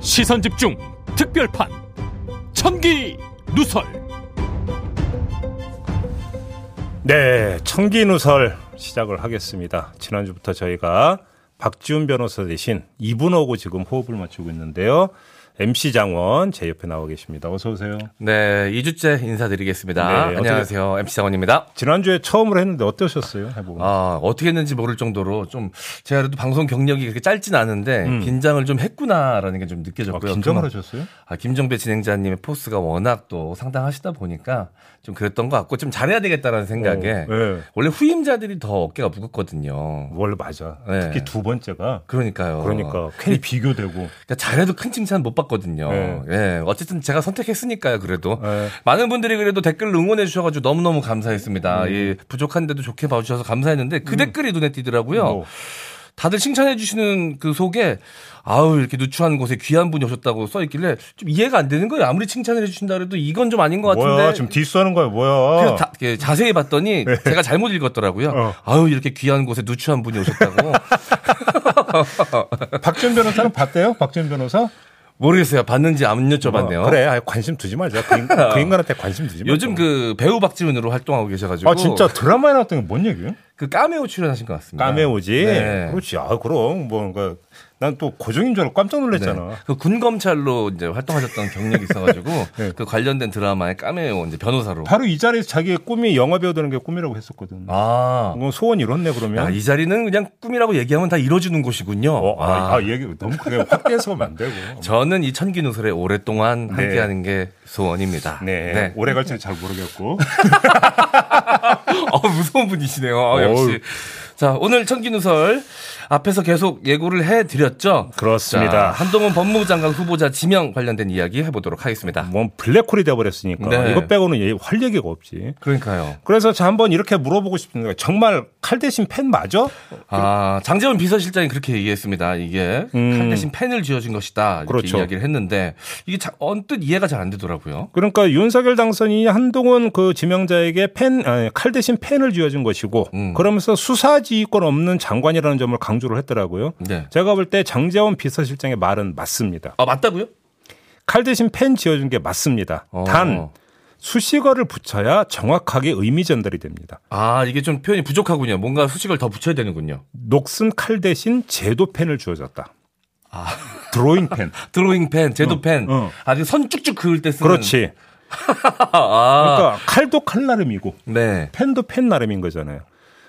시선집중 특별판 천기누설. 네, 천기누설 시작을 하겠습니다. 지난주부터 저희가 박지훈 변호사 대신 이분하고 지금 호흡을 맞추고 있는데요. MC 장원 제 옆에 나와 계십니다. 어서 오세요. 네, 2주째 인사드리겠습니다. 네, 안녕하세요. MC 장원입니다. 지난주에 처음으로 했는데 어떠셨어요? 해보고. 어떻게 했는지 모를 정도로 좀 제가 그래도 방송 경력이 그렇게 짧진 않은데 긴장을 좀 했구나라는 게 좀 느껴졌고요. 긴장을 하셨어요? 김정배 진행자님의 포스가 워낙 또 상당하시다 보니까 좀 그랬던 것 같고 좀 잘해야 되겠다라는 생각에 네. 원래 후임자들이 더 어깨가 무겁거든요. 원래 맞아. 네. 특히 두 번째가. 그러니까요. 그러니까 괜히 비교되고. 그러니까 잘해도 큰 칭찬 못 받고 거든요. 네. 예, 어쨌든 제가 선택했으니까요. 그래도 네. 많은 분들이 그래도 댓글 응원해 주셔가지고 너무너무 감사했습니다. 예, 부족한데도 좋게 봐주셔서 감사했는데 그 댓글이 눈에 띄더라고요. 다들 칭찬해 주시는 그 속에 아우 이렇게 누추한 곳에 귀한 분이 오셨다고 써 있길래 좀 이해가 안 되는 거예요. 아무리 칭찬을 해 주신다 그래도 이건 좀 아닌 것 같은데. 뭐야, 지금 디스하는 거야, 뭐야. 그래서 자세히 봤더니 네. 제가 잘못 읽었더라고요. 아우 이렇게 귀한 곳에 누추한 분이 오셨다고. 박지훈 변호사는 봤대요? 박지훈 변호사? 모르겠어요. 봤는지 안 여쭤봤네요. 그래, 아예 관심 두지 말자. 그 인간한테 관심 두지 말자. 요즘 그 배우 박지훈으로 활동하고 계셔가지고. 아 진짜 드라마에 나왔던 게 뭔 얘기예요? 그 까메오 출연하신 것 같습니다. 까메오지. 네. 그렇지. 아 그럼 뭔가 난 또 고정인 줄 알고 깜짝 놀랐잖아. 네. 그 군 검찰로 이제 활동하셨던 경력이 있어가지고 네. 그 관련된 드라마에 까메오 이제 변호사로. 바로 이 자리에서 자기의 꿈이 영화 배우 되는 게 꿈이라고 했었거든. 아, 이건 소원 이뤘네 그러면. 야, 이 자리는 그냥 꿈이라고 얘기하면 다 이뤄지는 곳이군요. 얘기 너무 크게 확대해서는 안 되고. 저는 이 천기누설에 오랫동안 네. 함께하는 게 소원입니다. 네. 네. 오래 갈지는 잘 모르겠고. 무서운 분이시네요. 역시. 자, 오늘 천기누설 앞에서 계속 예고를 해드렸죠. 그렇습니다. 자, 한동훈 법무부 장관 후보자 지명 관련된 이야기 해보도록 하겠습니다. 뭐 블랙홀이 되어버렸으니까 네. 이것 빼고는 할 얘기가 없지. 그러니까요. 그래서 자, 한번 이렇게 물어보고 싶은데 정말 칼 대신 펜 맞아? 장제원 비서실장이 그렇게 얘기했습니다. 이게 칼 대신 펜을 쥐어준 것이다. 이렇게 그렇죠. 이야기를 했는데 이게 언뜻 이해가 잘 안 되더라고요. 그러니까 윤석열 당선인이 한동훈 그 지명자에게 칼 대신 펜을 쥐어준 것이고 그러면서 수사지휘권 없는 장관이라는 점을 강조를 했더라고요. 네. 제가 볼 때 장제원 비서실장의 말은 맞습니다. 아 맞다고요? 칼 대신 펜 지어준 게 맞습니다. 단 수식어를 붙여야 정확하게 의미 전달이 됩니다. 아 이게 좀 표현이 부족하군요. 뭔가 수식어를 더 붙여야 되는군요. 녹슨 칼 대신 제도 펜을 주어졌다. 드로잉 펜. 드로잉 펜, 제도 펜. 아주 선 쭉쭉 그을 때 쓰는. 그렇지. 그러니까 칼도 칼 나름이고 네. 펜도 펜 나름인 거잖아요.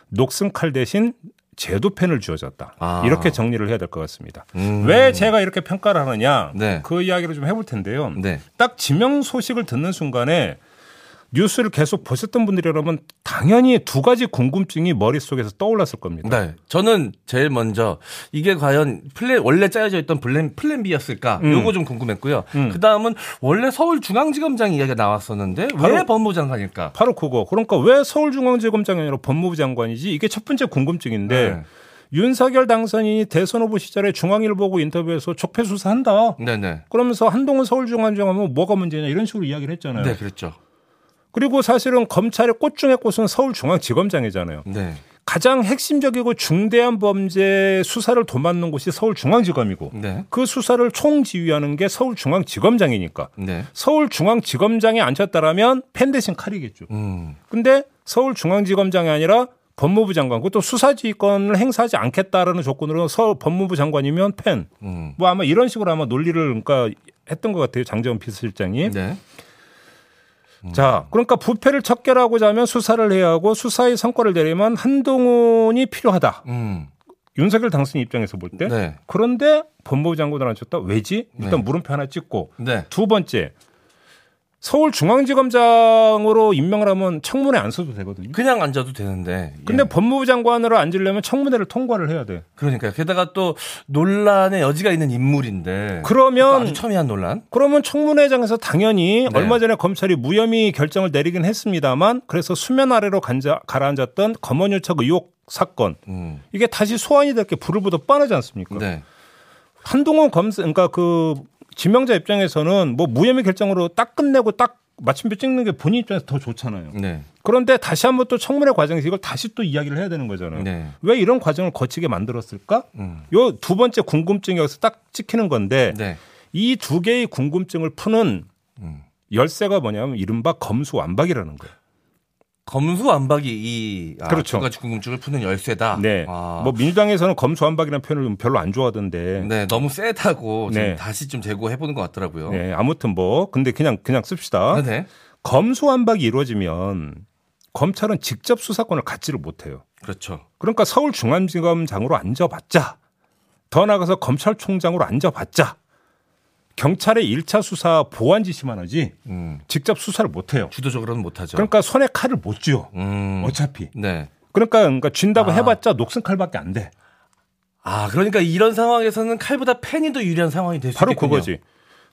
녹슨 칼 대신 제도펜을 쥐어줬다. 이렇게 정리를 해야 될 것 같습니다. 왜 제가 이렇게 평가를 하느냐 네. 그 이야기를 좀 해볼 텐데요. 네. 딱 지명 소식을 듣는 순간에 뉴스를 계속 보셨던 분들이라면 당연히 두 가지 궁금증이 머릿속에서 떠올랐을 겁니다. 네. 저는 제일 먼저 이게 과연 원래 짜여져 있던 플랜 B였을까? 요거 좀 궁금했고요. 그다음은 원래 서울중앙지검장 이야기가 나왔었는데 왜 법무부 장관일까? 바로 그거. 그러니까 왜 서울중앙지검장이 아니라 법무부 장관이지? 이게 첫 번째 궁금증인데 네. 윤석열 당선인이 대선 후보 시절에 중앙일보고 인터뷰에서 적폐 수사한다. 네네. 그러면서 한동훈 서울중앙지검장하면 뭐가 문제냐 이런 식으로 이야기를 했잖아요. 네, 그랬죠. 그리고 사실은 검찰의 꽃 중의 꽃은 서울중앙지검장이잖아요. 네. 가장 핵심적이고 중대한 범죄 수사를 도맡는 곳이 서울중앙지검이고 네. 그 수사를 총지휘하는 게 서울중앙지검장이니까 네. 서울중앙지검장에 앉혔다라면 펜 대신 칼이겠죠. 근데 서울중앙지검장이 아니라 법무부 장관, 그것도 수사지휘권을 행사하지 않겠다라는 조건으로 서울 법무부 장관이면 펜. 뭐 아마 이런 식으로 아마 논리를 그러니까 했던 것 같아요. 장제원 비서실장이. 네. 자, 그러니까 부패를 척결하고자 하면 수사를 해야 하고 수사의 성과를 내려면 한동훈이 필요하다. 윤석열 당선인 입장에서 볼 때. 네. 그런데 법무부 장관을 앉혔다. 왜지? 일단 네. 물음표 하나 찍고. 네. 두 번째. 서울중앙지검장으로 임명을 하면 청문회 안 써도 되거든요. 그냥 앉아도 되는데. 예. 근데 법무부 장관으로 앉으려면 청문회를 통과를 해야 돼. 그러니까 게다가 또 논란의 여지가 있는 인물인데. 그러면 아주 첨예한 논란. 그러면 청문회장에서 당연히 네. 얼마 전에 검찰이 무혐의 결정을 내리긴 했습니다만 그래서 수면 아래로 가라앉았던 검언유착 의혹 사건 이게 다시 소환이 될 게 불을 보듯 뻔하지 않습니까? 네. 한동훈 검사 그러니까 그. 지명자 입장에서는 뭐 무혐의 결정으로 딱 끝내고 딱 마침표 찍는 게 본인 입장에서 더 좋잖아요. 네. 그런데 다시 한번 또 청문회 과정에서 이걸 다시 또 이야기를 해야 되는 거잖아요. 네. 왜 이런 과정을 거치게 만들었을까? 요 두 번째 궁금증이 여기서 딱 찍히는 건데 네. 이 두 개의 궁금증을 푸는 열쇠가 뭐냐면 이른바 검수완박이라는 거예요. 검수완박이 이 그렇죠. 두 가지 궁금증을 푸는 열쇠다. 네. 아. 뭐 민주당에서는 검수완박이라는 표현을 별로 안 좋아하던데. 네, 너무 세다고 네. 지금 다시 좀 재고해 보는 것 같더라고요. 네, 아무튼 뭐 근데 그냥 씁시다. 네. 검수완박이 이루어지면 검찰은 직접 수사권을 갖지를 못해요. 그렇죠. 그러니까 서울중앙지검장으로 앉아봤자, 더 나아가서 검찰총장으로 앉아봤자 경찰의 1차 수사 보완 지시만 하지 직접 수사를 못해요. 주도적으로는 못하죠. 그러니까 손에 칼을 못 쥐어. 어차피. 네. 그러니까 쥔다고 해봤자 녹슨 칼밖에 안 돼. 아, 그러니까 이런 상황에서는 칼보다 펜이 더 유리한 상황이 될 수 있겠군요. 바로 그거지.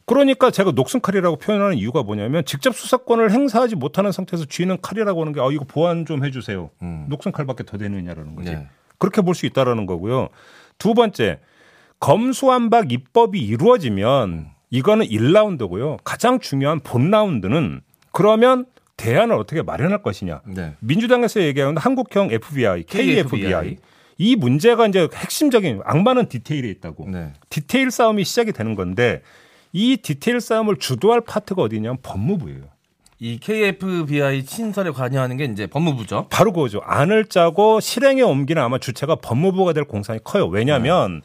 그러니까 제가 녹슨 칼이라고 표현하는 이유가 뭐냐면 직접 수사권을 행사하지 못하는 상태에서 쥐는 칼이라고 하는 게 이거 보완 좀 해주세요. 녹슨 칼밖에 더 되느냐라는 거지. 네. 그렇게 볼 수 있다라는 거고요. 두 번째, 검수완박 입법이 이루어지면 이거는 1라운드고요. 가장 중요한 본 라운드는 그러면 대안을 어떻게 마련할 것이냐. 네. 민주당에서 얘기하는 한국형 FBI, KFBI. 이 문제가 이제 핵심적인 악마는 디테일에 있다고. 네. 디테일 싸움이 시작이 되는 건데 이 디테일 싸움을 주도할 파트가 어디냐면 법무부예요. 이 KFBI 신설에 관여하는 게 이제 법무부죠. 바로 그거죠. 안을 짜고 실행에 옮기는 아마 주체가 법무부가 될 공산이 커요. 왜냐하면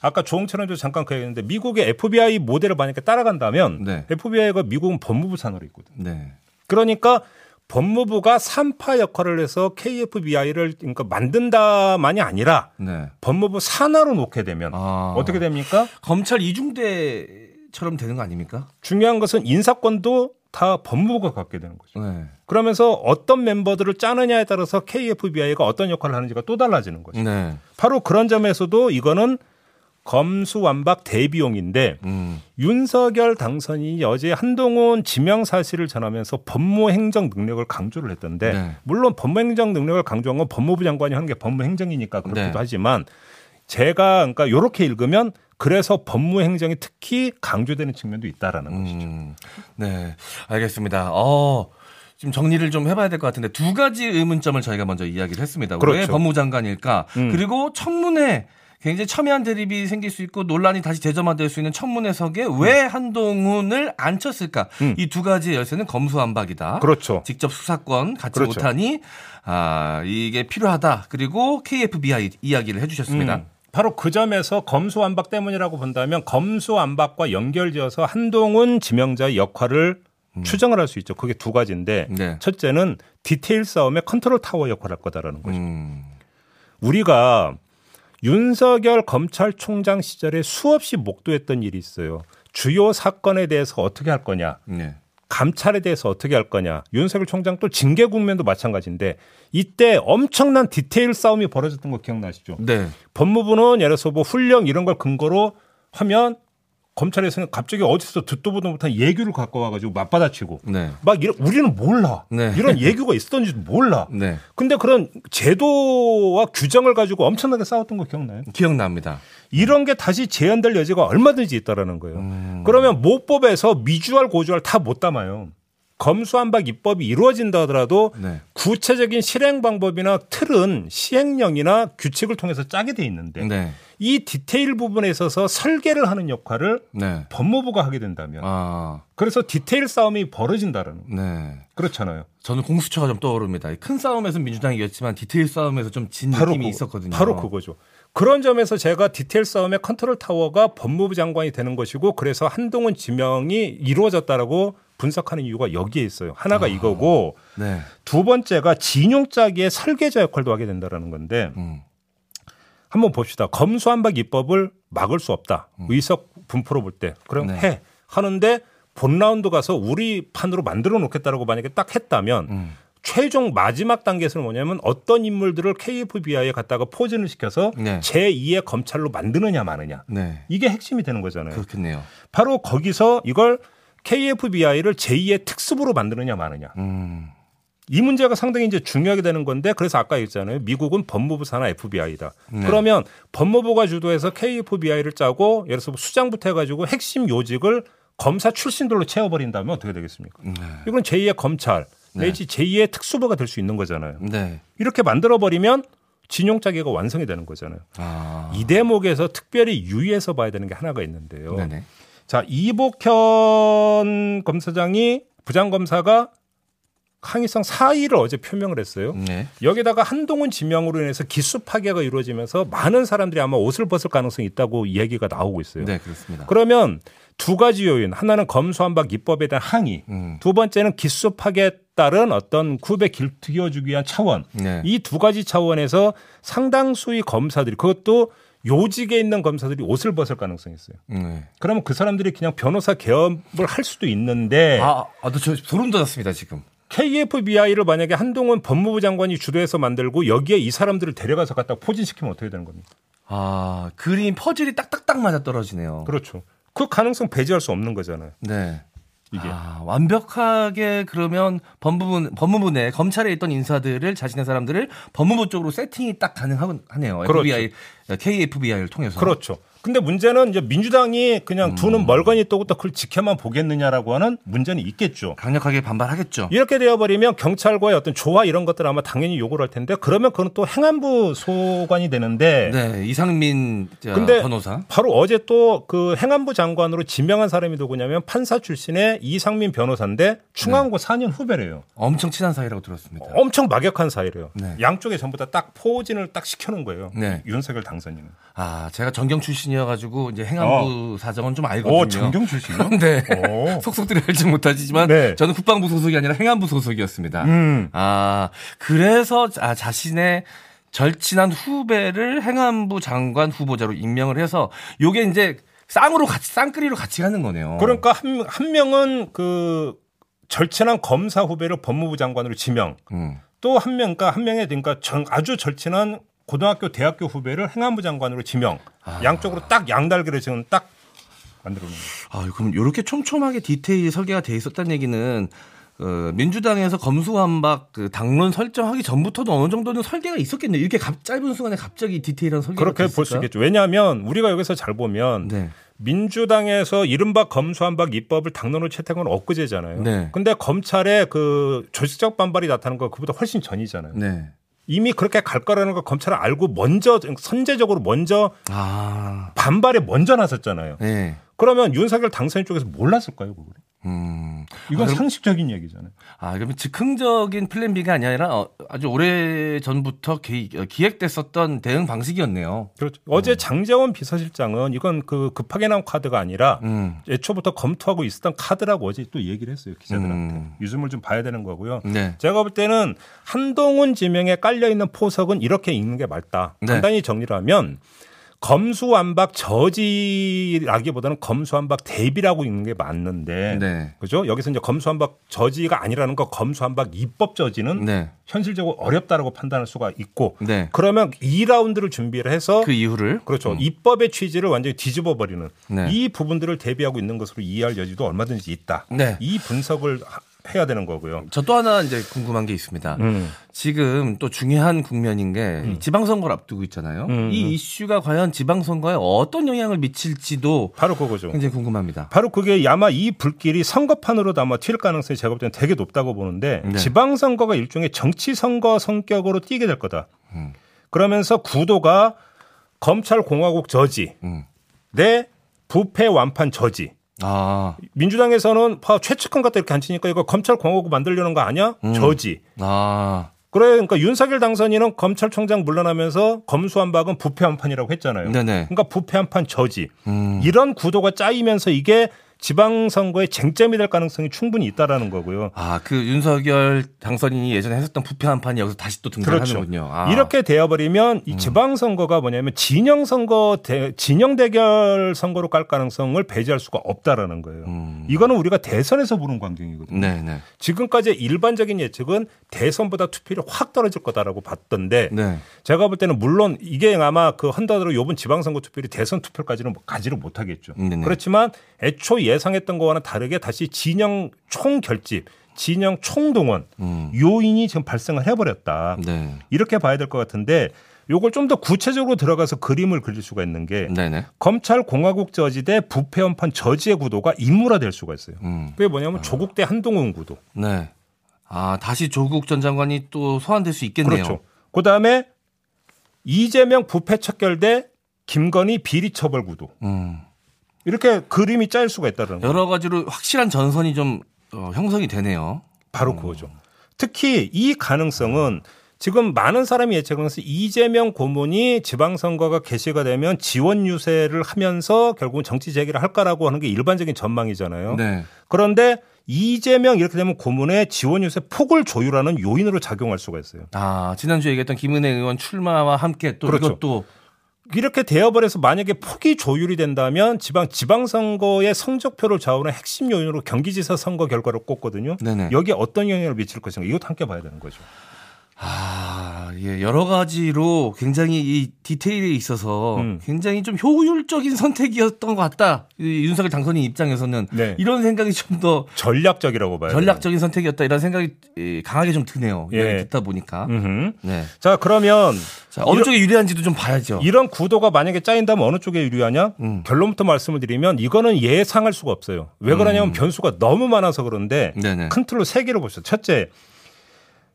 아까 조홍철 의원도 잠깐 그 얘기했는데 미국의 FBI 모델을 만약에 따라간다면 네. FBI가 미국은 법무부 산하로 있거든요. 네. 그러니까 법무부가 3파 역할을 해서 KFBI를 그러니까 만든다만이 아니라 네. 법무부 산하로 놓게 되면 어떻게 됩니까? 검찰 이중대 처럼 되는 거 아닙니까? 중요한 것은 인사권도 다 법무부가 갖게 되는 거죠. 네. 그러면서 어떤 멤버들을 짜느냐에 따라서 KFBI가 어떤 역할을 하는지가 또 달라지는 거죠. 네. 바로 그런 점에서도 이거는 검수완박 대비용인데 윤석열 당선인이 어제 한동훈 지명 사실을 전하면서 법무행정 능력을 강조를 했던데 네. 물론 법무행정 능력을 강조한 건 법무부 장관이 하는 게 법무행정이니까 그렇기도 네. 하지만 제가 그러니까 이렇게 읽으면 그래서 법무행정이 특히 강조되는 측면도 있다라는 것이죠. 네, 알겠습니다. 지금 정리를 좀 해봐야 될 것 같은데 두 가지 의문점을 저희가 먼저 이야기를 했습니다. 그렇죠. 왜 법무장관일까? 그리고 청문회 굉장히 첨예한 대립이 생길 수 있고 논란이 다시 재점화될 수 있는 청문회석에 왜 한동훈을 안 쳤을까? 이 두 가지의 열쇠는 검수완박이다. 그렇죠. 직접 수사권 갖지 그렇죠. 못하니 이게 필요하다. 그리고 KFBI 이야기를 해주셨습니다. 바로 그 점에서 검수완박 때문이라고 본다면 검수완박과 연결지어서 한동훈 지명자의 역할을 추정을 할 수 있죠. 그게 두 가지인데 네. 첫째는 디테일 싸움의 컨트롤 타워 역할을 할 거다라는 거죠. 우리가 윤석열 검찰총장 시절에 수없이 목도했던 일이 있어요. 주요 사건에 대해서 어떻게 할 거냐. 네. 감찰에 대해서 어떻게 할 거냐. 윤석열 총장 또 징계 국면도 마찬가지인데 이때 엄청난 디테일 싸움이 벌어졌던 거 기억나시죠? 네. 법무부는 예를 들어서 훈령 이런 걸 근거로 하면 검찰에서는 갑자기 어디서 듣도 보도 못한 예규를 갖고 와가지고 맞받아치고 네. 막 이런 우리는 몰라. 네. 이런 예규가 있었던지도 몰라. 네. 근데 그런 제도와 규정을 가지고 엄청나게 싸웠던 거 기억나요? 기억납니다. 이런 게 다시 재현될 여지가 얼마든지 있다라는 거예요. 그러면 모법에서 미주알 고주알 다 못 담아요. 검수완박 입법이 이루어진다 하더라도 네. 구체적인 실행 방법이나 틀은 시행령이나 규칙을 통해서 짜게 돼 있는데 네. 이 디테일 부분에 있어서 설계를 하는 역할을 네. 법무부가 하게 된다면 그래서 디테일 싸움이 벌어진다라는 거예요. 네. 그렇잖아요. 저는 공수처가 좀 떠오릅니다. 큰 싸움에서는 민주당이 이겼지만 디테일 싸움에서 좀 진 느낌이 있었거든요. 바로 그거죠. 그런 점에서 제가 디테일 싸움의 컨트롤 타워가 법무부 장관이 되는 것이고 그래서 한동훈 지명이 이루어졌다라고 분석하는 이유가 여기에 있어요. 하나가 이거고 네. 두 번째가 진용 짜기의 설계자 역할도 하게 된다라는 건데 한번 봅시다. 검수완박 입법을 막을 수 없다. 의석 분포로 볼 때 그럼 네. 해 하는데 본 라운드 가서 우리 판으로 만들어 놓겠다라고 만약에 딱 했다면 최종 마지막 단계에서는 뭐냐면 어떤 인물들을 KFBI에 갖다가 포진을 시켜서 네. 제2의 검찰로 만드느냐 마느냐. 네. 이게 핵심이 되는 거잖아요. 그렇겠네요. 바로 거기서 이걸 KFBI를 제2의 특수부로 만드느냐 마느냐. 이 문제가 상당히 이제 중요하게 되는 건데 그래서 아까 얘기했잖아요. 미국은 법무부 산하 FBI다. 네. 그러면 법무부가 주도해서 KFBI를 짜고 예를 들어서 수장부터 해가지고 핵심 요직을 검사 출신들로 채워버린다면 어떻게 되겠습니까? 네. 이건 제2의 검찰. 내지 네. 제2의 특수부가 될 수 있는 거잖아요. 네. 이렇게 만들어버리면 진용자계가 완성이 되는 거잖아요. 이 대목에서 특별히 유의해서 봐야 되는 게 하나가 있는데요. 네네. 자, 이복현 검사장이 부장검사가 항의성 사의를 어제 표명을 했어요. 네. 여기다가 한동훈 지명으로 인해서 기수 파괴가 이루어지면서 많은 사람들이 아마 옷을 벗을 가능성이 있다고 얘기가 나오고 있어요. 네, 그렇습니다. 그러면 두 가지 요인. 하나는 검수완박 입법에 대한 항의. 두 번째는 기수 파괴에 따른 어떤 굽에 길들여주기 위한 차원. 네. 이 두 가지 차원에서 상당수의 검사들이, 그것도 요직에 있는 검사들이 옷을 벗을 가능성이 있어요. 그러면 그 사람들이 그냥 변호사 개업을 할 수도 있는데. 저 소름 돋았습니다, 지금. KFBI를 만약에 한동훈 법무부 장관이 주도해서 만들고 여기에 이 사람들을 데려가서 갖다 포진시키면 어떻게 되는 겁니까? 아, 그림 퍼즐이 딱딱딱 맞아떨어지네요. 그렇죠. 그 가능성 배제할 수 없는 거잖아요. 네. 이게. 아, 완벽하게 그러면 법무부 내 검찰에 있던 인사들을 자신의 사람들을 법무부 쪽으로 세팅이 딱 가능하네요. 그렇죠. KFBI를 통해서. 그렇죠. 근데 문제는 이제 민주당이 그냥 두는 멀건이 떠고도 그걸 지켜만 보겠느냐라고 하는 문제는 있겠죠. 강력하게 반발하겠죠. 이렇게 되어버리면 경찰과의 어떤 조화 이런 것들 아마 당연히 요구를 할 텐데 그러면 그건 또 행안부 소관이 되는데. 네, 이상민 변호사. 바로 어제 또 그 행안부 장관으로 지명한 사람이 누구냐면 판사 출신의 이상민 변호사인데 충안고 네. 4년 후배래요. 엄청 친한 사이라고 들었습니다. 엄청 막역한 사이래요. 네. 양쪽에 전부 다 딱 포진을 딱 시켜놓은 거예요. 네. 윤석열 당선인은. 아, 제가 전경 출신이 가지고 이제 행안부 사정은 좀 알거든요. 전경 출신이요? 네. 속속들이 알지 못하지만 네. 저는 국방부 소속이 아니라 행안부 소속이었습니다. 아, 그래서 자신의 절친한 후배를 행안부 장관 후보자로 임명을 해서 요게 이제 쌍으로 같이 쌍끌이로 같이 가는 거네요. 그러니까 한 명은 그 절친한 검사 후배를 법무부 장관으로 지명. 또 한 명, 그러니까 한 명에 그러니까 아주 절친한 고등학교, 대학교 후배를 행안부 장관으로 지명. 양쪽으로 딱 양날개를 지금 딱 만들어 놓는 거예요. 아, 그럼 이렇게 촘촘하게 디테일 설계가 돼 있었다는 얘기는 민주당에서 검수완박 그 당론 설정하기 전부터도 어느 정도는 설계가 있었겠네요. 이렇게 짧은 순간에 갑자기 디테일한 설계가 그렇게 볼 수 있겠죠. 왜냐하면 우리가 여기서 잘 보면 네. 민주당에서 이른바 검수완박 입법을 당론으로 채택한 건 엊그제잖아요. 네. 근데 검찰의 그 조직적 반발이 나타난 건 그보다 훨씬 전이잖아요. 네. 이미 그렇게 갈 거라는 걸 검찰은 알고 먼저 선제적으로 먼저 반발에 먼저 나섰잖아요. 네. 그러면 윤석열 당선인 쪽에서 몰랐을까요, 그걸? 이건 상식적인 얘기잖아요. 그러면 즉흥적인 플랜 B가 아니라 아주 오래 전부터 기획됐었던 대응 방식이었네요. 그렇죠. 어제 장재원 비서실장은 이건 그 급하게 나온 카드가 아니라 애초부터 검토하고 있었던 카드라고 어제 또 얘기를 했어요. 기자들한테. 요즘을 좀 봐야 되는 거고요. 네. 제가 볼 때는 한동훈 지명에 깔려있는 포석은 이렇게 읽는 게 맞다. 네. 간단히 정리를 하면 검수완박 저지라기보다는 검수완박 대비라고 읽는 게 맞는데, 네. 그죠? 여기서 이제 검수완박 저지가 아니라는 거, 검수완박 입법 저지는 네. 현실적으로 어렵다라고 판단할 수가 있고, 네. 그러면 2라운드를 준비를 해서 그 이후를 그렇죠. 입법의 취지를 완전히 뒤집어 버리는 네. 이 부분들을 대비하고 있는 것으로 이해할 여지도 얼마든지 있다. 네. 이 분석을 해야 되는 거고요. 저 또 하나 이제 궁금한 게 있습니다. 지금 또 중요한 국면인 게 지방선거를 앞두고 있잖아요. 이 이슈가 과연 지방선거에 어떤 영향을 미칠지도 바로 그거죠. 굉장히 궁금합니다. 바로 그게 아마 이 불길이 선거판으로도 아마 튈 가능성이 제가 볼 때는 되게 높다고 보는데 네. 지방선거가 일종의 정치선거 성격으로 뛰게 될 거다. 그러면서 구도가 검찰공화국 저지 내 부패 완판 저지 민주당에서는 최측근 같다 이렇게 앉히니까 이거 검찰 공화국 만들려는 거 아니야? 저지. 그러니까 윤석열 당선인은 검찰총장 물러나면서 검수완박은 부패 한판이라고 했잖아요. 네네. 그러니까 부패 한판 저지. 이런 구도가 짜이면서 이게 지방선거의 쟁점이 될 가능성이 충분히 있다라는 거고요. 그 윤석열 당선인이 예전에 했었던 부패 한판이 여기서 다시 또 등장하는군요. 그렇죠. 이렇게 되어버리면 이 지방선거가 뭐냐면 진영 대결 선거로 갈 가능성을 배제할 수가 없다라는 거예요. 이거는 우리가 대선에서 보는 광경이거든요. 네네. 지금까지의 일반적인 예측은 대선보다 투표율이 확 떨어질 거다라고 봤던데 네. 제가 볼 때는 물론 이게 아마 그 한다더라도 이번 지방선거 투표율이 대선 투표까지는 가지를 못하겠죠. 네네. 그렇지만 애초 예상했던 것과는 다르게 다시 진영 총결집, 진영 총동원 요인이 지금 발생을 해버렸다. 네. 이렇게 봐야 될 것 같은데 이걸 좀 더 구체적으로 들어가서 그림을 그릴 수가 있는 게 네네. 검찰 공화국 저지 대 부패 완판 저지의 구도가 인물화될 수가 있어요. 그게 뭐냐면 조국 대 한동훈 구도. 네. 다시 조국 전 장관이 또 소환될 수 있겠네요. 그렇죠. 그다음에 이재명 부패 척결 대 김건희 비리 처벌 구도. 이렇게 그림이 짤 수가 있다는 거예요. 여러 가지로 확실한 전선이 좀 형성이 되네요. 바로 그거죠. 특히 이 가능성은 지금 많은 사람이 예측하면서 이재명 고문이 지방선거가 개시가 되면 지원 유세를 하면서 결국은 정치 재개를 할까라고 하는 게 일반적인 전망이잖아요. 네. 그런데 이재명 이렇게 되면 고문의 지원 유세 폭을 조율하는 요인으로 작용할 수가 있어요. 아, 지난주에 얘기했던 김은혜 의원 출마와 함께 또 그렇죠. 이것도. 이렇게 되어버려서 만약에 폭이 조율이 된다면 지방선거의 성적표를 좌우하는 핵심 요인으로 경기지사 선거 결과를 꼽거든요. 네네. 여기에 어떤 영향을 미칠 것인가 이것도 함께 봐야 되는 거죠. 아, 예, 여러 가지로 굉장히 이 디테일에 있어서 굉장히 좀 효율적인 선택이었던 것 같다. 윤석열 당선인 입장에서는 네. 이런 생각이 좀 더 전략적이라고 봐요. 전략적인 선택이었다 이런 생각이 강하게 좀 드네요. 예. 듣다 보니까. 네. 자, 그러면 자, 어느 쪽에 유리한지도 좀 봐야죠. 이런 구도가 만약에 짜인다면 어느 쪽에 유리하냐? 결론부터 말씀을 드리면 이거는 예상할 수가 없어요. 왜 그러냐면 변수가 너무 많아서 그런데 네네. 큰 틀로 세 개로 봅시다. 첫째.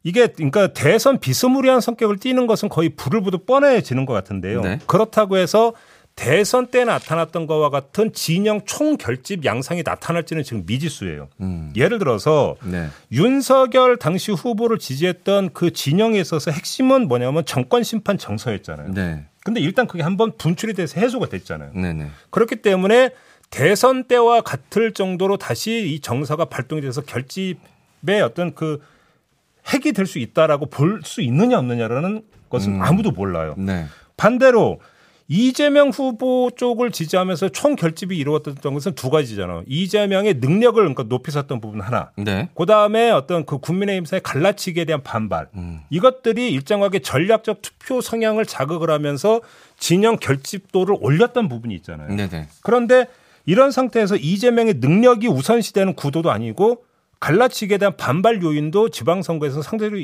이게 그러니까 대선 비스무리한 성격을 띠는 것은 거의 불을 보듯 뻔해지는 것 같은데요. 네. 그렇다고 해서 대선 때 나타났던 것과 같은 진영 총결집 양상이 나타날지는 지금 미지수예요. 예를 들어서 네. 윤석열 당시 후보를 지지했던 그 진영에 있어서 핵심은 뭐냐면 정권 심판 정서였잖아요. 네. 근데 일단 그게 한번 분출이 돼서 해소가 됐잖아요. 네네. 그렇기 때문에 대선 때와 같을 정도로 다시 이 정서가 발동이 돼서 결집의 어떤 그 핵이 될 수 있다라고 볼 수 있느냐 없느냐라는 것은 아무도 몰라요. 네. 반대로 이재명 후보 쪽을 지지하면서 총결집이 이루어졌던 것은 두 가지잖아요. 이재명의 능력을 그러니까 높이 섰던 부분 하나. 네. 그다음에 어떤 그 국민의힘 사이 갈라치기에 대한 반발. 이것들이 일정하게 전략적 투표 성향을 자극을 하면서 진영 결집도를 올렸던 부분이 있잖아요. 네네. 그런데 이런 상태에서 이재명의 능력이 우선시되는 구도도 아니고 갈라치기에 대한 반발 요인도 지방선거에서 상대적으로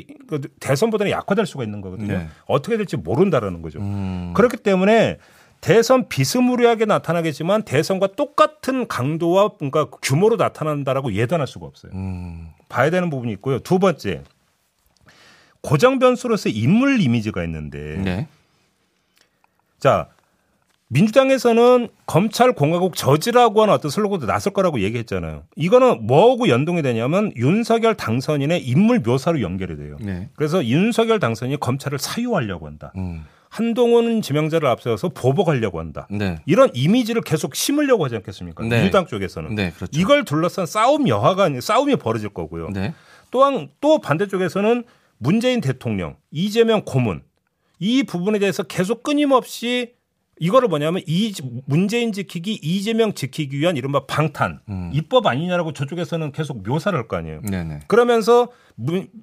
대선보다는 약화될 수가 있는 거거든요. 네. 어떻게 될지 모른다라는 거죠. 그렇기 때문에 대선 비스무리하게 나타나겠지만 대선과 똑같은 강도와 그러니까 규모로 나타난다라고 예단할 수가 없어요. 봐야 되는 부분이 있고요. 두 번째, 고정 변수로서 인물 이미지가 있는데 네. 자, 민주당에서는 검찰 공화국 저지라고 하는 어떤 슬로건도 나설 거라고 얘기했잖아요. 이거는 뭐하고 연동이 되냐면 윤석열 당선인의 인물 묘사로 연결이 돼요. 네. 그래서 윤석열 당선인이 검찰을 사유하려고 한다. 한동훈 지명자를 앞세워서 보복하려고 한다. 네. 이런 이미지를 계속 심으려고 하지 않겠습니까? 네. 민주당 쪽에서는. 네, 그렇죠. 이걸 둘러싼 싸움 여하가 아니라 싸움이 벌어질 거고요. 네. 또한 또 반대쪽에서는 문재인 대통령, 이재명 고문 이 부분에 대해서 계속 끊임없이 이거를 뭐냐면 문재인 지키기, 이재명 지키기 위한 이른바 방탄, 입법 아니냐라고 저쪽에서는 계속 묘사를 할 거 아니에요. 네네. 그러면서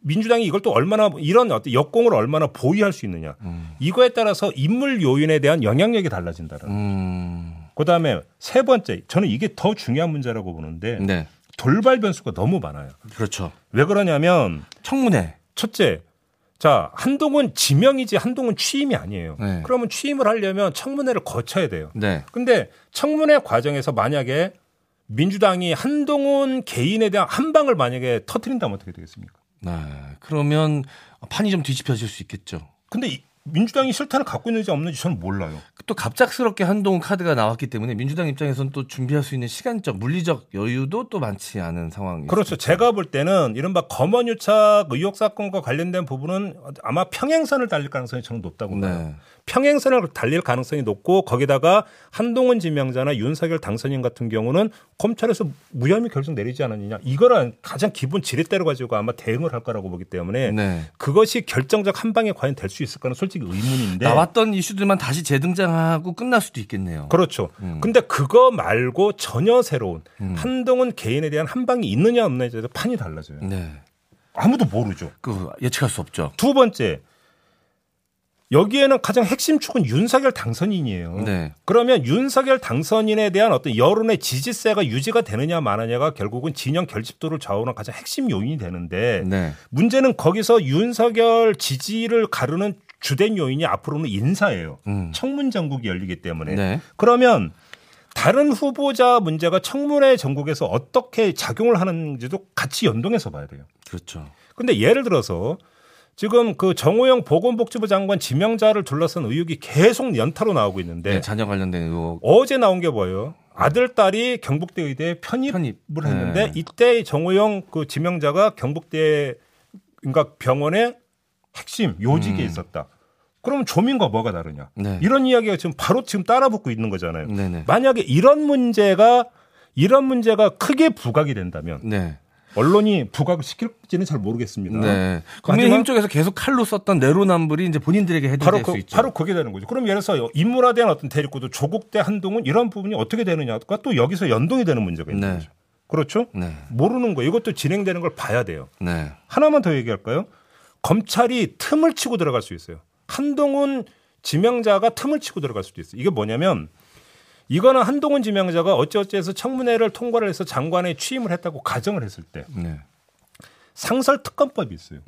민주당이 이걸 또 얼마나 이런 어떤 역공을 얼마나 보위할 수 있느냐. 이거에 따라서 인물 요인에 대한 영향력이 달라진다라는 거죠. 그다음에 세 번째, 저는 이게 더 중요한 문제라고 보는데 네. 돌발 변수가 너무 많아요. 그렇죠. 왜 그러냐면 청문회. 첫째. 자, 한동훈 지명이지 한동훈 취임이 아니에요. 네. 그러면 취임을 하려면 청문회를 거쳐야 돼요. 그런데 네. 청문회 과정에서 만약에 민주당이 한동훈 개인에 대한 한방을 만약에 터뜨린다면 어떻게 되겠습니까? 네, 그러면 판이 좀 뒤집혀질 수 있겠죠. 그런데 민주당이 실탄을 갖고 있는지 없는지 저는 몰라요. 또 갑작스럽게 한동훈 카드가 나왔기 때문에 민주당 입장에서는 또 준비할 수 있는 시간적, 물리적 여유도 또 많지 않은 상황이죠. 그렇죠. 제가 볼 때는 이른바 검언유착 의혹 사건과 관련된 부분은 아마 평행선을 달릴 가능성이 저는 높다고 봐요. 네. 평행선을 달릴 가능성이 높고 거기다가 한동훈 지명자나 윤석열 당선인 같은 경우는 검찰에서 무혐의 결정 내리지 않았느냐. 이거는 가장 기본 지렛대로 가지고 아마 대응을 할 거라고 보기 때문에 네. 그것이 결정적 한 방에 과연 될 수 있을까는 솔직히 의문인데. 나왔던 이슈들만 다시 재등장하고 끝날 수도 있겠네요. 그렇죠. 근데 그거 말고 전혀 새로운 한동훈 개인에 대한 한 방이 있느냐 없느냐에 대해서 판이 달라져요. 네. 아무도 모르죠. 예측할 수 없죠. 두 번째. 여기에는 가장 핵심 축은 윤석열 당선인이에요. 네. 그러면 윤석열 당선인에 대한 어떤 여론의 지지세가 유지가 되느냐 마느냐가 결국은 진영 결집도를 좌우하는 가장 핵심 요인이 되는데 네. 문제는 거기서 윤석열 지지를 가르는 주된 요인이 앞으로는 인사예요. 청문 정국이 열리기 때문에. 네. 그러면 다른 후보자 문제가 청문회 정국에서 어떻게 작용을 하는지도 같이 연동해서 봐야 돼요. 그렇죠. 근데 예를 들어서 지금 그 정호영 보건복지부 장관 지명자를 둘러싼 의혹이 계속 연타로 나오고 있는데 네, 자녀 관련된 의혹 어제 나온 게 뭐예요? 아들, 딸이 경북대 의대에 편입을 했는데 이때 정호영 그 지명자가 경북대 그러니까 병원의 핵심 요직에 있었다. 그러면 조민과 뭐가 다르냐. 네. 이런 이야기가 지금 바로 지금 따라붙고 있는 거잖아요. 네네. 만약에 이런 문제가 크게 부각이 된다면 네. 언론이 부각을 시킬지는 잘 모르겠습니다. 네. 국민의힘 쪽에서 계속 칼로 썼던 내로남불이 이제 본인들에게 해당될 수 있죠. 바로 그게 되는 거죠. 그럼 예를 들어서 인물화된 어떤 대립구도 조국 대 한동훈 이런 부분이 어떻게 되느냐가 또 여기서 연동이 되는 문제가 있는 네. 거죠. 그렇죠? 네. 모르는 거. 이것도 진행되는 걸 봐야 돼요. 네. 하나만 더 얘기할까요? 검찰이 틈을 치고 들어갈 수 있어요. 한동훈 지명자가 틈을 치고 들어갈 수도 있어요. 이게 뭐냐면 이거는 한동훈 지명자가 어찌어찌해서 청문회를 통과를 해서 장관에 취임을 했다고 가정을 했을 때 네. 상설특검법이 있어요.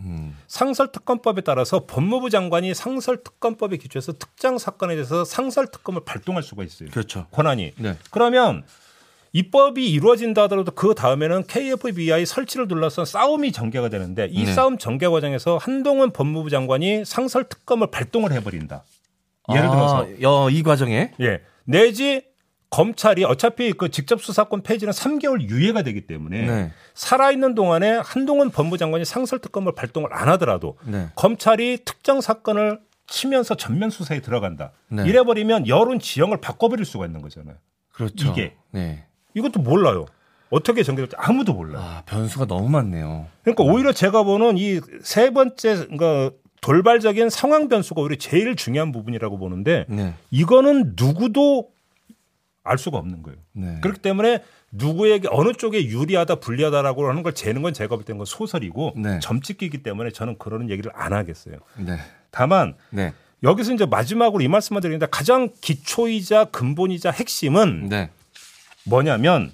상설특검법에 따라서 법무부 장관이 상설특검법에 기초해서 특정 사건에 대해서 상설특검을 발동할 수가 있어요. 그렇죠. 권한이. 네. 그러면 입법이 이루어진다 하더라도 그 다음에는 KFBI 설치를 둘러싼 싸움이 전개가 되는데 이 네. 싸움 전개 과정에서 한동훈 법무부 장관이 상설특검을 발동을 해버린다. 예를 들어서 이 과정에 예 내지 검찰이 어차피 그 직접 수사권 폐지는 3개월 유예가 되기 때문에 네. 살아있는 동안에 한동훈 법무부 장관이 상설특검을 발동을 안 하더라도 네. 검찰이 특정 사건을 치면서 전면 수사에 들어간다. 네. 이래버리면 여론 지형을 바꿔버릴 수가 있는 거잖아요. 그렇죠. 이게. 네. 이것도 몰라요. 어떻게 전개될지 아무도 몰라요. 아, 변수가 너무 많네요. 그러니까 오히려 제가 보는 이 세 번째 그러니까 돌발적인 상황 변수가 오히려 제일 중요한 부분이라고 보는데 네. 이거는 누구도 알 수가 없는 거예요. 네. 그렇기 때문에 누구에게 어느 쪽에 유리하다 불리하다라고 하는 걸 재는 건 제가 볼 때는 소설이고 네. 점찍기이기 때문에 저는 그런 얘기를 안 하겠어요. 네. 다만 네. 여기서 이제 마지막으로 이 말씀만 드리는데 가장 기초이자 근본이자 핵심은 네. 뭐냐면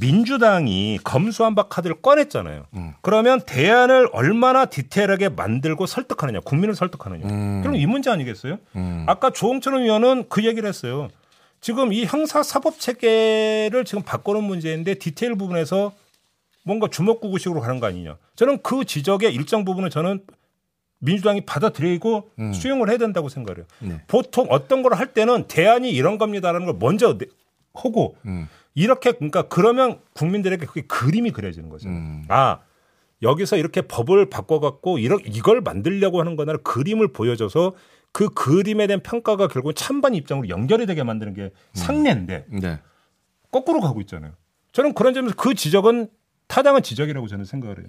민주당이 검수완박 카드를 꺼냈잖아요. 그러면 대안을 얼마나 디테일하게 만들고 설득하느냐. 국민을 설득하느냐. 그럼 이 문제 아니겠어요? 아까 조홍철 의원은 그 얘기를 했어요. 지금 이 형사사법체계를 지금 바꾸는 문제인데 디테일 부분에서 뭔가 주먹구구식으로 가는 거 아니냐. 저는 그 지적의 일정 부분을 저는 민주당이 받아들이고 수용을 해야 된다고 생각해요. 네. 보통 어떤 걸 할 때는 대안이 이런 겁니다라는 걸 먼저 하고 이렇게 그러니까 그러면 국민들에게 그게 그림이 그려지는 거죠. 아 여기서 이렇게 법을 바꿔갖고 이걸 만들려고 하는 거나 그림을 보여줘서 그 그림에 대한 평가가 결국 찬반 입장으로 연결이 되게 만드는 게 상례인데 네. 거꾸로 가고 있잖아요. 저는 그런 점에서 그 지적은 타당한 지적이라고 저는 생각을 해요.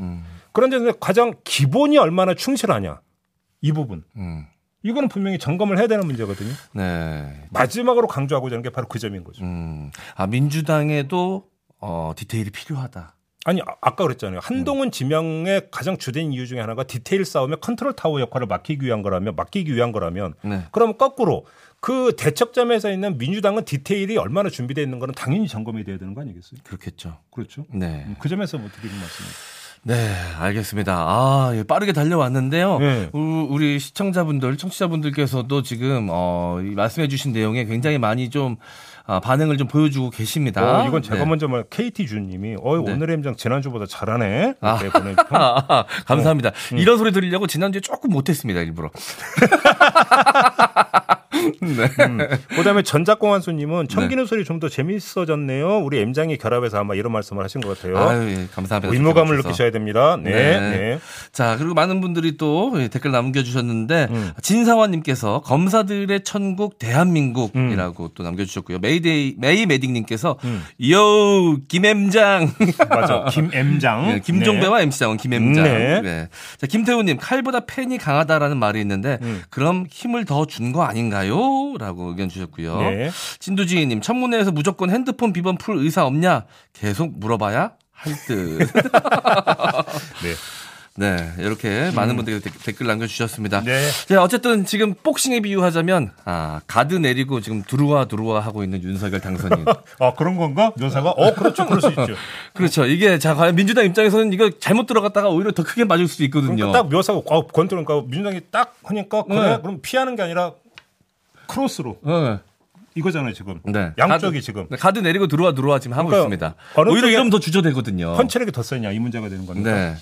그런 점에서 가장 기본이 얼마나 충실하냐 이 부분. 이거는 분명히 점검을 해야 되는 문제거든요. 네. 마지막으로 강조하고자 하는 게 바로 그 점인 거죠. 아, 민주당에도 디테일이 필요하다. 아니, 아까 그랬잖아요. 한동훈 지명의 가장 주된 이유 중에 하나가 디테일 싸움의 컨트롤 타워 역할을 맡기기 위한 거라면 네. 그러면 거꾸로 그 대척점에서 있는 민주당은 디테일이 얼마나 준비되어 있는 거는 당연히 점검이 돼야 되는 거 아니겠어요? 그렇겠죠. 그렇죠. 네. 그 점에서 뭐 드리는 말씀입니다. 네, 알겠습니다. 아, 빠르게 달려왔는데요. 네. 우리 시청자분들, 청취자분들께서도 지금 말씀해주신 내용에 굉장히 많이 좀 반응을 좀 보여주고 계십니다. 이건 제가 네. 먼저 말 KT 주님이 네. 오늘의 임장 지난주보다 잘하네. 감사합니다. 이런 소리 들으려고 지난주에 조금 못했습니다, 일부러. 네. 그다음에 전작공환수님은 천기누설이 좀 더 재미있어졌네요. 우리 M장이 결합해서 아마 이런 말씀을 하신 것 같아요. 아유, 예, 감사합니다. 의무감을 느끼셔야 됩니다. 네. 네. 네. 자 그리고 많은 분들이 또 댓글 남겨주셨는데 진사원님께서 검사들의 천국 대한민국이라고 또 남겨주셨고요. 메이메딩님께서 요 김M장 맞아 김M장 네, 김종배와 네. MC 장원 김M장 네. 네. 자 김태우님 칼보다 펜이 강하다라는 말이 있는데 그럼 힘을 더 준 거 아닌가요? 라고 의견 주셨고요. 네. 진두지희님 청문회에서 무조건 핸드폰 비번 풀 의사 없냐 계속 물어봐야 할 듯. 네. 네, 이렇게 많은 분들이 댓글 남겨주셨습니다. 네. 자, 어쨌든 지금 복싱에 비유하자면 가드 내리고 지금 두루와 하고 있는 윤석열 당선인. 아 그런 건가? 여사가? 그렇죠, 그럴 수 있죠. 그렇죠. 이게 자 과연 민주당 입장에서는 이거 잘못 들어갔다가 오히려 더 크게 맞을 수도 있거든요. 그러니까 딱 묘사가 권투니까 민주당이 딱 하니까 그래 네. 그럼 피하는 게 아니라. 크로스로 네. 이거잖아요 지금 네. 양쪽이 가드, 지금 가드 내리고 들어와 지금 하고 있습니다. 오히려 이러면 더 주저되거든요. 헌칠하게 더 쓰냐 이 문제가 되는 겁니다. 네.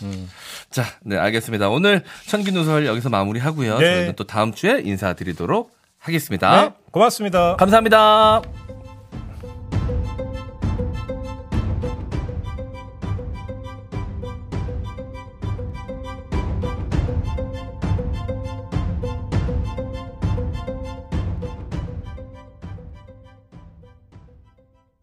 자, 네 알겠습니다. 오늘 천기누설 여기서 마무리하고요. 네. 저희는 또 다음 주에 인사드리도록 하겠습니다. 네, 고맙습니다. 감사합니다.